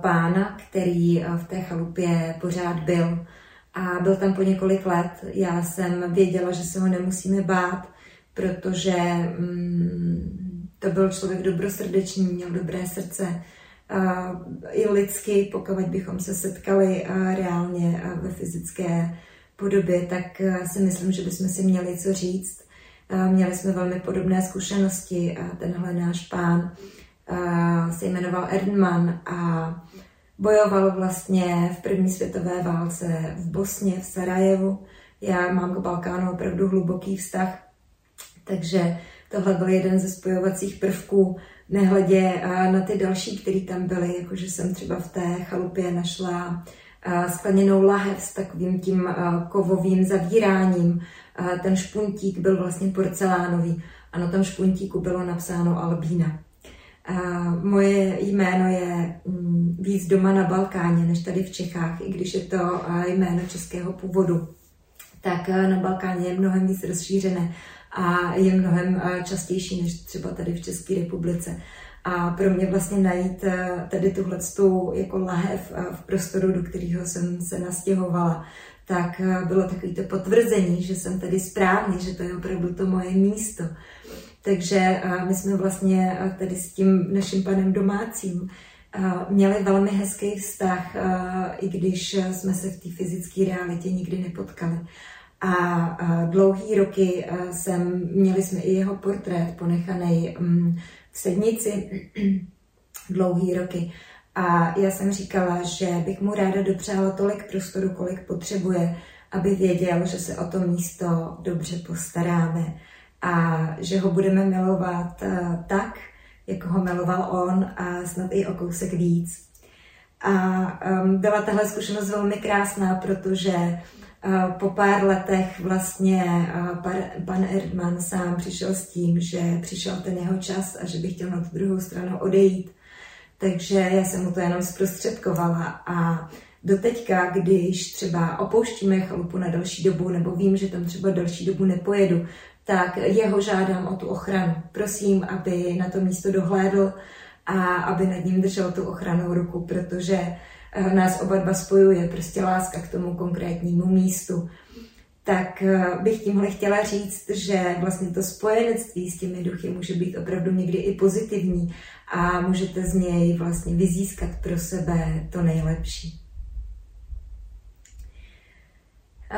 pána, který v té chalupě pořád byl. A byl tam po několik let. Já jsem věděla, že se ho nemusíme bát, protože mm, to byl člověk dobrosrdečný, měl dobré srdce. A i lidsky, pokud bychom se setkali a reálně a ve fyzické podobě, tak si myslím, že bychom si měli co říct. A měli jsme velmi podobné zkušenosti a tenhle náš pán a se jmenoval Erdmann a bojoval vlastně v první světové válce v Bosně, v Sarajevu. Já mám k Balkánu opravdu hluboký vztah, takže tohle byl jeden ze spojovacích prvků, nehledě na ty další, které tam byly, jakože jsem třeba v té chalupě našla skleněnou lahev s takovým tím kovovým zavíráním. Ten špuntík byl vlastně porcelánový a na tom špuntíku bylo napsáno Albína. Moje jméno je víc doma na Balkáně než tady v Čechách, i když je to jméno českého původu. Tak na Balkáně je mnohem víc rozšířené a je mnohem častější než třeba tady v České republice. A pro mě vlastně najít tady tuhletu jako lahev v prostoru, do kterého jsem se nastěhovala, tak bylo takové to potvrzení, že jsem tady správně, že to je opravdu to moje místo. Takže my jsme vlastně tady s tím naším panem domácím měli velmi hezký vztah, i když jsme se v té fyzické realitě nikdy nepotkali. A dlouhý roky jsem, měli jsme i jeho portrét ponechaný v sednici, dlouhý roky. A já jsem říkala, že bych mu ráda dopřála tolik prostoru, kolik potřebuje, aby věděl, že se o to místo dobře postaráme a že ho budeme milovat tak, jako ho miloval on a snad i o kousek víc. A byla tahle zkušenost velmi krásná, protože po pár letech vlastně pan Erdmann sám přišel s tím, že přišel ten jeho čas a že by chtěl na tu druhou stranu odejít. Takže já jsem mu to jenom zprostředkovala a doteďka, když třeba opouštíme chalupu na další dobu nebo vím, že tam třeba další dobu nepojedu, tak jeho žádám o tu ochranu. Prosím, aby na to místo dohlédl a aby nad ním držel tu ochranou ruku, protože nás oba dva spojuje prostě láska k tomu konkrétnímu místu. Tak bych tímhle chtěla říct, že vlastně to spojenectví s těmi duchy může být opravdu někdy i pozitivní a můžete z něj vlastně vyzískat pro sebe to nejlepší.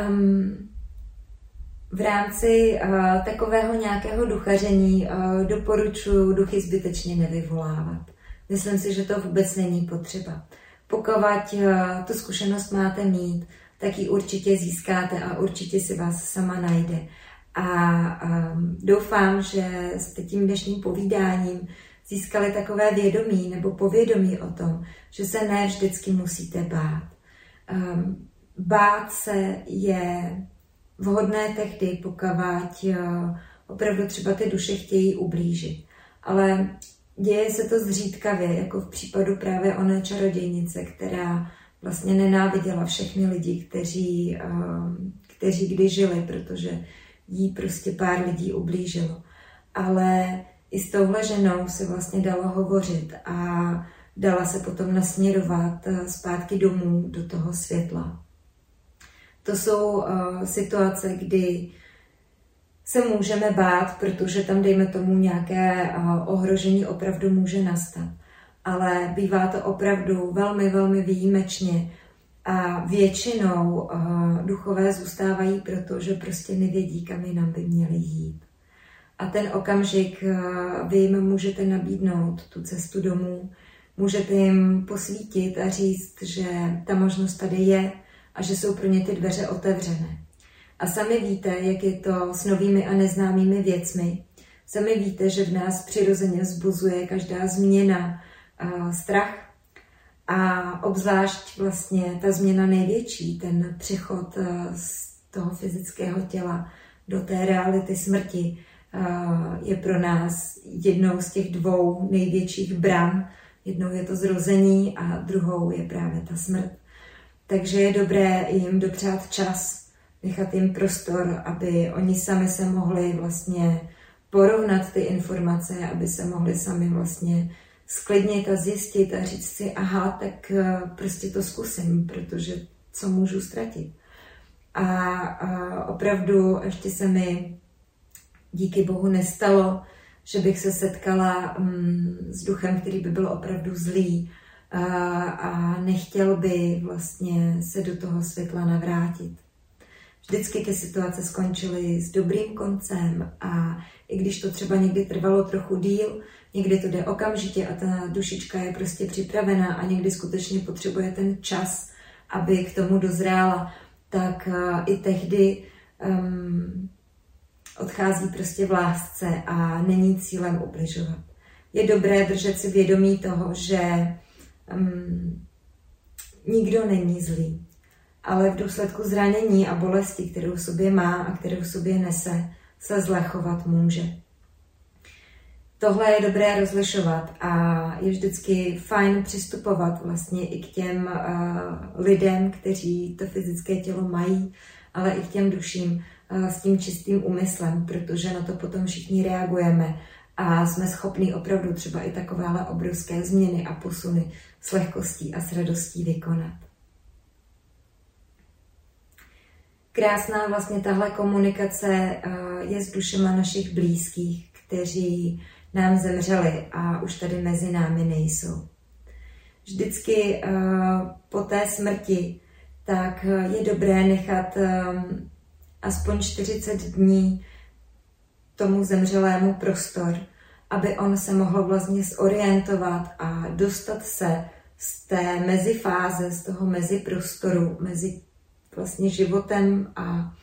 Um, v rámci uh, takového nějakého duchaření uh, doporučuji duchy zbytečně nevyvolávat. Myslím si, že to vůbec není potřeba. Pokud tu zkušenost máte mít, tak ji určitě získáte a určitě si vás sama najde. A doufám, že jste tím dnešním povídáním získali takové vědomí nebo povědomí o tom, že se ne vždycky musíte bát. Bát se je vhodné tehdy, pokud opravdu třeba ty duše chtějí ublížit. Ale děje se to zřídkavě, jako v případu právě oné čarodějnice, která vlastně nenáviděla všechny lidi, kteří, kteří kdy žili, protože jí prostě pár lidí ublížilo. Ale i s touhle ženou se vlastně dalo hovořit a dala se potom nasměrovat zpátky domů do toho světla. To jsou situace, kdy se můžeme bát, protože tam, dejme tomu, nějaké ohrožení opravdu může nastat. Ale bývá to opravdu velmi, velmi výjimečně. A většinou duchové zůstávají proto, že prostě nevědí, kam jinam by měli jít. A ten okamžik vy jim můžete nabídnout tu cestu domů, můžete jim posvítit a říct, že ta možnost tady je a že jsou pro ně ty dveře otevřené. A sami víte, jak je to s novými a neznámými věcmi. Sami víte, že v nás přirozeně vzbuzuje každá změna strach a obzvlášť vlastně ta změna největší, ten přechod z toho fyzického těla do té reality smrti je pro nás jednou z těch dvou největších bran. Jednou je to zrození a druhou je právě ta smrt. Takže je dobré jim dopřát čas, nechat jim prostor, aby oni sami se mohli vlastně porovnat ty informace, aby se mohli sami vlastně sklidnit a zjistit a říct si, aha, tak prostě to zkusím, protože co můžu ztratit. A, a opravdu ještě se mi díky Bohu nestalo, že bych se setkala mm, s duchem, který by byl opravdu zlý a, a nechtěl by vlastně se do toho světla navrátit. Vždycky ty situace skončily s dobrým koncem a i když to třeba někdy trvalo trochu díl, někdy to jde okamžitě a ta dušička je prostě připravená a někdy skutečně potřebuje ten čas, aby k tomu dozrála, tak uh, i tehdy um, odchází prostě v lásce a není cílem ubližovat. Je dobré držet si vědomí toho, že um, nikdo není zlý, ale v důsledku zranění a bolesti, kterou sobě má a kterou sobě nese, se zle chovat může. Tohle je dobré rozlišovat a je vždycky fajn přistupovat vlastně i k těm uh, lidem, kteří to fyzické tělo mají, ale i k těm duším uh, s tím čistým úmyslem, protože na to potom všichni reagujeme a jsme schopni opravdu třeba i takovéhle obrovské změny a posuny s lehkostí a s radostí vykonat. Krásná vlastně tahle komunikace uh, je s dušema našich blízkých, kteří nám zemřeli a už tady mezi námi nejsou. Vždycky uh, po té smrti tak je dobré nechat um, aspoň čtyřicet dní tomu zemřelému prostor, aby on se mohl vlastně zorientovat a dostat se z té mezifáze, z toho meziprostoru, mezi vlastně životem a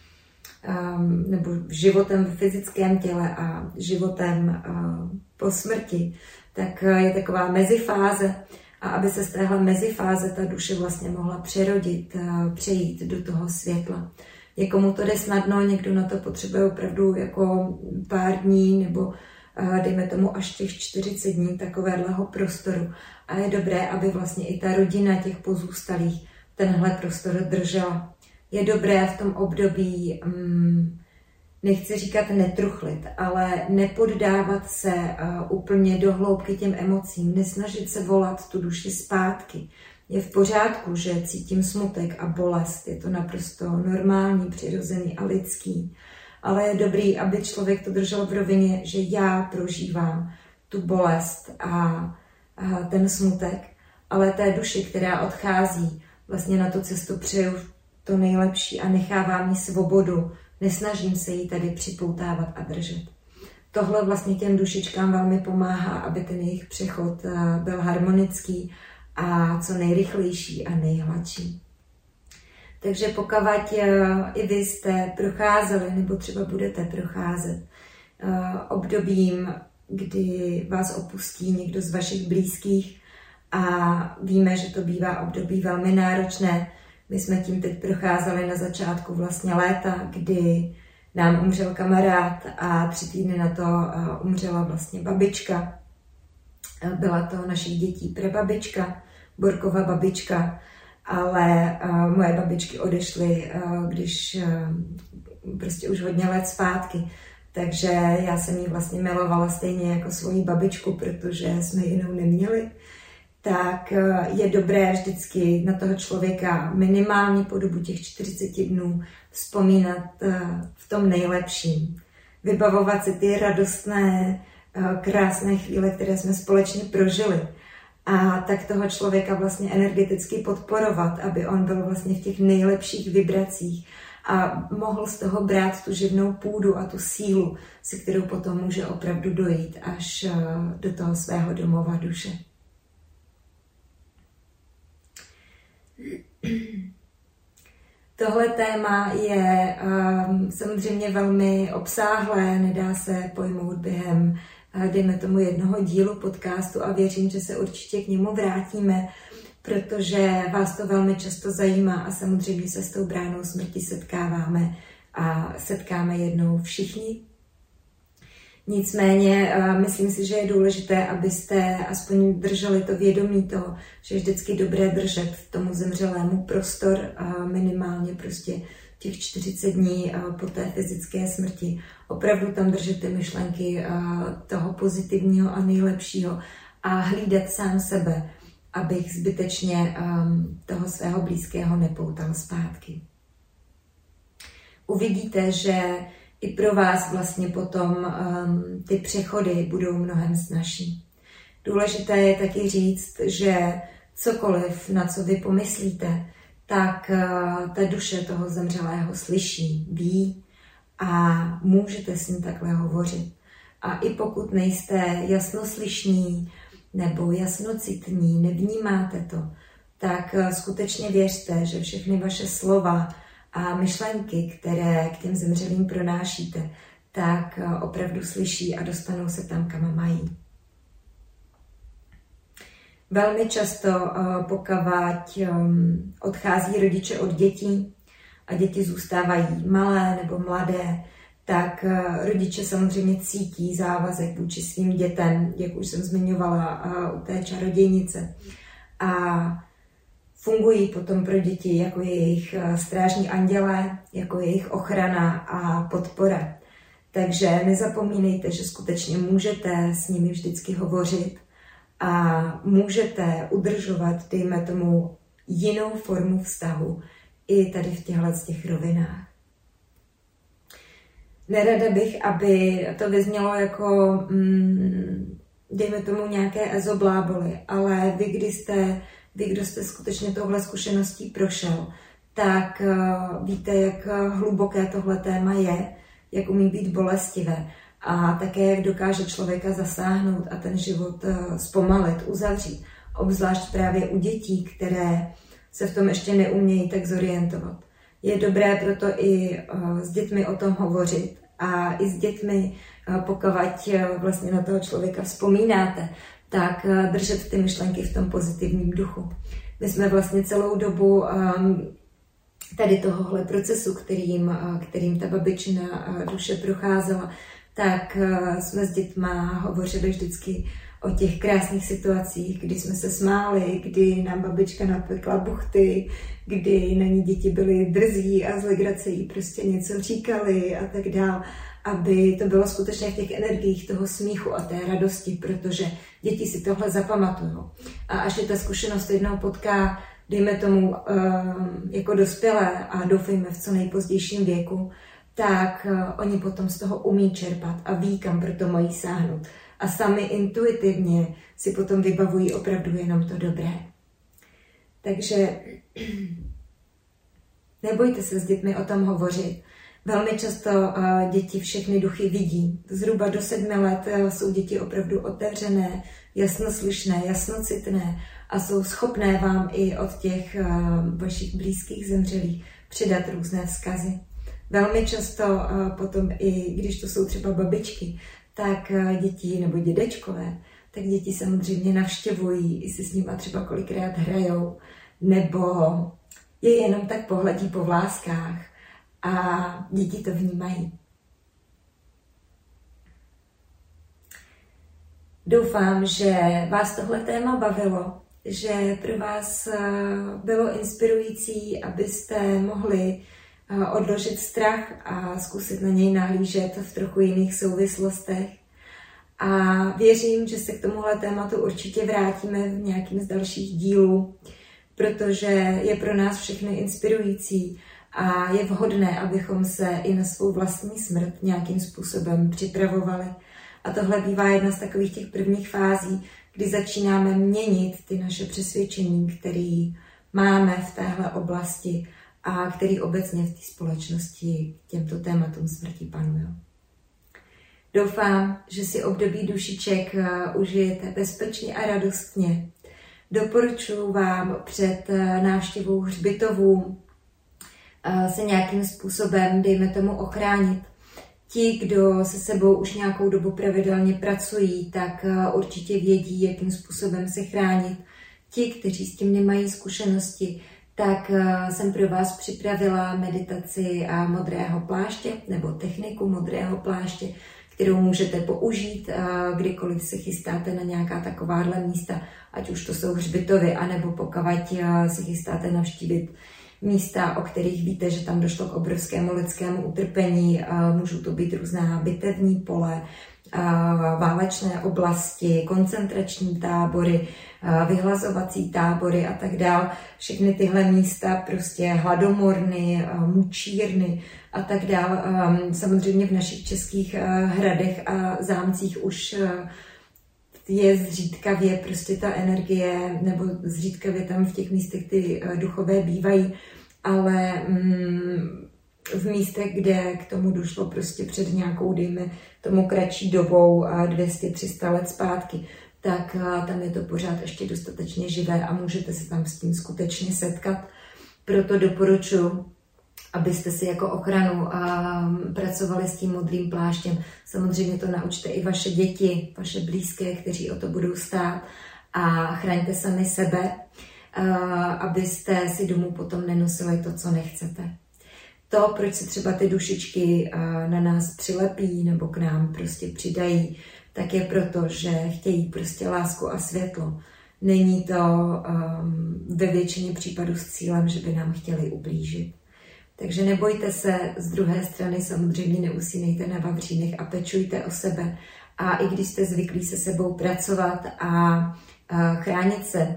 Um, nebo životem v fyzickém těle a životem uh, po smrti, tak uh, je taková mezifáze a aby se z téhle mezifáze ta duše vlastně mohla přerodit, uh, přejít do toho světla. Někomu to jde snadno, někdo na to potřebuje opravdu jako pár dní nebo uh, dejme tomu až těch čtyřicet dní takovéhleho prostoru. A je dobré, aby vlastně i ta rodina těch pozůstalých tenhle prostor držela. Je dobré v tom období, nechci říkat netruchlit, ale nepoddávat se úplně do hloubky těm emocím, nesnažit se volat tu duši zpátky. Je v pořádku, že cítím smutek a bolest, je to naprosto normální, přirozený a lidský. Ale je dobrý, aby člověk to držel v rovině, že já prožívám tu bolest a ten smutek, ale té duši, která odchází, vlastně na tu cestu přeju to nejlepší a nechávám jí svobodu, nesnažím se jí tady připoutávat a držet. Tohle vlastně těm dušičkám velmi pomáhá, aby ten jejich přechod byl harmonický a co nejrychlejší a nejhladší. Takže pokud i vy jste procházeli, nebo třeba budete procházet obdobím, kdy vás opustí někdo z vašich blízkých a víme, že to bývá období velmi náročné. My jsme tím teď procházeli na začátku vlastně léta, kdy nám umřel kamarád a tři týdny na to umřela vlastně babička. Byla to našich dětí prababička, Borkova babička, ale moje babičky odešly, když prostě už hodně let zpátky. Takže já jsem ji vlastně milovala stejně jako svoji babičku, protože jsme jinou neměli. Tak je dobré vždycky na toho člověka minimálně po dobu těch čtyřicet dnů vzpomínat v tom nejlepším. Vybavovat si ty radostné, krásné chvíle, které jsme společně prožili. A tak toho člověka vlastně energeticky podporovat, aby on byl vlastně v těch nejlepších vibracích a mohl z toho brát tu živnou půdu a tu sílu, se kterou potom může opravdu dojít až do toho svého domova duše. Tohle téma je um, samozřejmě velmi obsáhlé, nedá se pojmout během, dejme tomu, jednoho dílu podcastu a věřím, že se určitě k němu vrátíme, protože vás to velmi často zajímá a samozřejmě se s tou bránou smrti setkáváme a setkáme jednou všichni. Nicméně myslím si, že je důležité, abyste aspoň drželi to vědomí toho, že je vždycky dobré držet tomu zemřelému prostor minimálně prostě těch čtyřicet dní po té fyzické smrti. Opravdu tam držet ty myšlenky toho pozitivního a nejlepšího a hlídat sám sebe, abych zbytečně toho svého blízkého nepoutal zpátky. Uvidíte, že i pro vás vlastně potom um, ty přechody budou mnohem snazší. Důležité je taky říct, že cokoliv, na co vy pomyslíte, tak uh, ta duše toho zemřelého slyší, ví a můžete s ním takhle hovořit. A i pokud nejste jasnoslyšní nebo jasnocitní, nevnímáte to, tak uh, skutečně věřte, že všechny vaše slova a myšlenky, které k těm zemřelým pronášíte, tak opravdu slyší a dostanou se tam, kam mají. Velmi často, pokud odchází rodiče od dětí a děti zůstávají malé nebo mladé, tak rodiče samozřejmě cítí závazek vůči svým dětem, jak už jsem zmiňovala u té čarodějnice. A fungují potom pro děti jako jejich strážní andělé, jako jejich ochrana a podpora. Takže nezapomínejte, že skutečně můžete s nimi vždycky hovořit a můžete udržovat, dejme tomu, jinou formu vztahu i tady v těchto těch rovinách. Nerada bych, aby to vyznělo jako, dejme tomu, nějaké ezobláboly, ale vy, když jste Vy, kdo jste skutečně touhle zkušeností prošel, tak víte, jak hluboké tohle téma je, jak umí být bolestivé a také, jak dokáže člověka zasáhnout a ten život zpomalit, uzavřít, obzvlášť právě u dětí, které se v tom ještě neumějí tak zorientovat. Je dobré proto i s dětmi o tom hovořit a i s dětmi, pokud vlastně na toho člověka vzpomínáte, tak držet ty myšlenky v tom pozitivním duchu. My jsme vlastně celou dobu tady tohohle procesu, kterým, kterým ta babičina duše procházela, tak jsme s dětma hovořili vždycky o těch krásných situacích, kdy jsme se smáli, kdy nám babička napekla buchty, kdy na ní děti byly drzí a z legrace jí prostě něco říkali a tak dál, aby to bylo skutečně v těch energiích toho smíchu a té radosti, protože děti si tohle zapamatují. A až je ta zkušenost jednou potká, dejme tomu, jako dospělé a doufejme v co nejpozdějším věku, tak oni potom z toho umí čerpat a ví, kam proto mají sáhnout. A sami intuitivně si potom vybavují opravdu jenom to dobré. Takže nebojte se s dětmi o tom hovořit. Velmi často děti všechny duchy vidí. Zhruba do sedmi let jsou děti opravdu otevřené, jasnoslyšné, jasnocitné a jsou schopné vám i od těch vašich blízkých zemřelých předat různé vzkazy. Velmi často potom, i když to jsou třeba babičky, tak děti nebo dědečkové, tak děti samozřejmě navštěvují, i si s nima třeba kolikrát hrajou, nebo je jenom tak pohledí po vláskách. A děti to vnímají. Doufám, že vás tohle téma bavilo, že pro vás bylo inspirující, abyste mohli odložit strach a zkusit na něj nahlížet v trochu jiných souvislostech. A věřím, že se k tomuhle tématu určitě vrátíme v nějakým z dalších dílů, protože je pro nás všechny inspirující. A je vhodné, abychom se i na svou vlastní smrt nějakým způsobem připravovali. A tohle bývá jedna z takových těch prvních fází, kdy začínáme měnit ty naše přesvědčení, které máme v téhle oblasti a které obecně v té společnosti k těmto tématům smrti panují. Doufám, že si období dušiček užijete bezpečně a radostně. Doporučuji vám před návštěvou hřbitovů se nějakým způsobem, dejme tomu, ochránit. Ti, kdo se sebou už nějakou dobu pravidelně pracují, tak určitě vědí, jakým způsobem se chránit. Ti, kteří s tím nemají zkušenosti, tak jsem pro vás připravila meditaci a modrého pláště, nebo techniku modrého pláště, kterou můžete použít, kdykoliv se chystáte na nějaká takováhle místa, ať už to jsou hřbitovy, anebo pokud se chystáte navštívit místa, o kterých víte, že tam došlo k obrovskému lidskému utrpení. Můžou to být různá bitevní pole, válečné oblasti, koncentrační tábory, vyhlazovací tábory a tak dál. Všechny tyhle místa, prostě hladomorny, mučírny a tak dál. Samozřejmě v našich českých hradech a zámcích už je zřídkavě prostě ta energie, nebo zřídkavě tam v těch místech ty duchové bývají, ale mm, v místech, kde k tomu došlo prostě před nějakou, dejme tomu, kratší dobou a dvě stě tři sta let zpátky, tak tam je to pořád ještě dostatečně živé a můžete se tam s tím skutečně setkat. Proto doporučuji, abyste si jako ochranu pracovali s tím modrým pláštěm. Samozřejmě to naučte i vaše děti, vaše blízké, kteří o to budou stát, a chraňte sami sebe, abyste si domů potom nenosili to, co nechcete. To, proč se třeba ty dušičky na nás přilepí nebo k nám prostě přidají, tak je proto, že chtějí prostě lásku a světlo. Není to ve většině případů s cílem, že by nám chtěli ublížit. Takže nebojte se, z druhé strany samozřejmě neusínejte na vavřínech a pečujte o sebe. A i když jste zvyklí se sebou pracovat a, a chránit se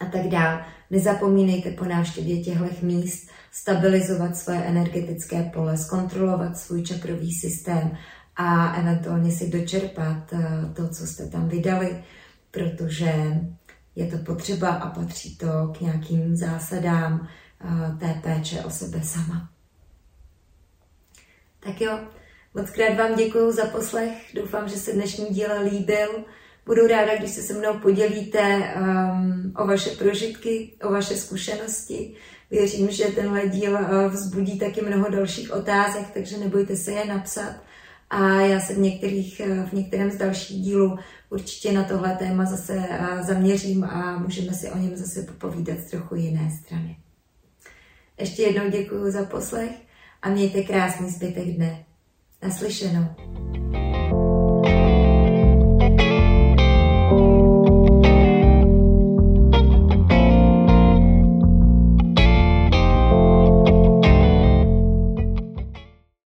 a tak dál, nezapomínejte po návštěvě těchto míst stabilizovat svoje energetické pole, zkontrolovat svůj čakrový systém a eventuálně si dočerpat to, co jste tam vydali, protože je to potřeba a patří to k nějakým zásadám té péče o sebe sama. Tak jo, moc krát vám děkuju za poslech, doufám, že se dnešní díl líbil. Budu ráda, když se se mnou podělíte um, o vaše prožitky, o vaše zkušenosti. Věřím, že tenhle díl vzbudí taky mnoho dalších otázek, takže nebojte se je napsat. A já se v, některých, v některém z dalších dílů určitě na tohle téma zase zaměřím a můžeme si o něm zase popovídat z trochu jiné strany. Ještě jednou děkuji za poslech a mějte krásný zbytek dne. Naslyšenou.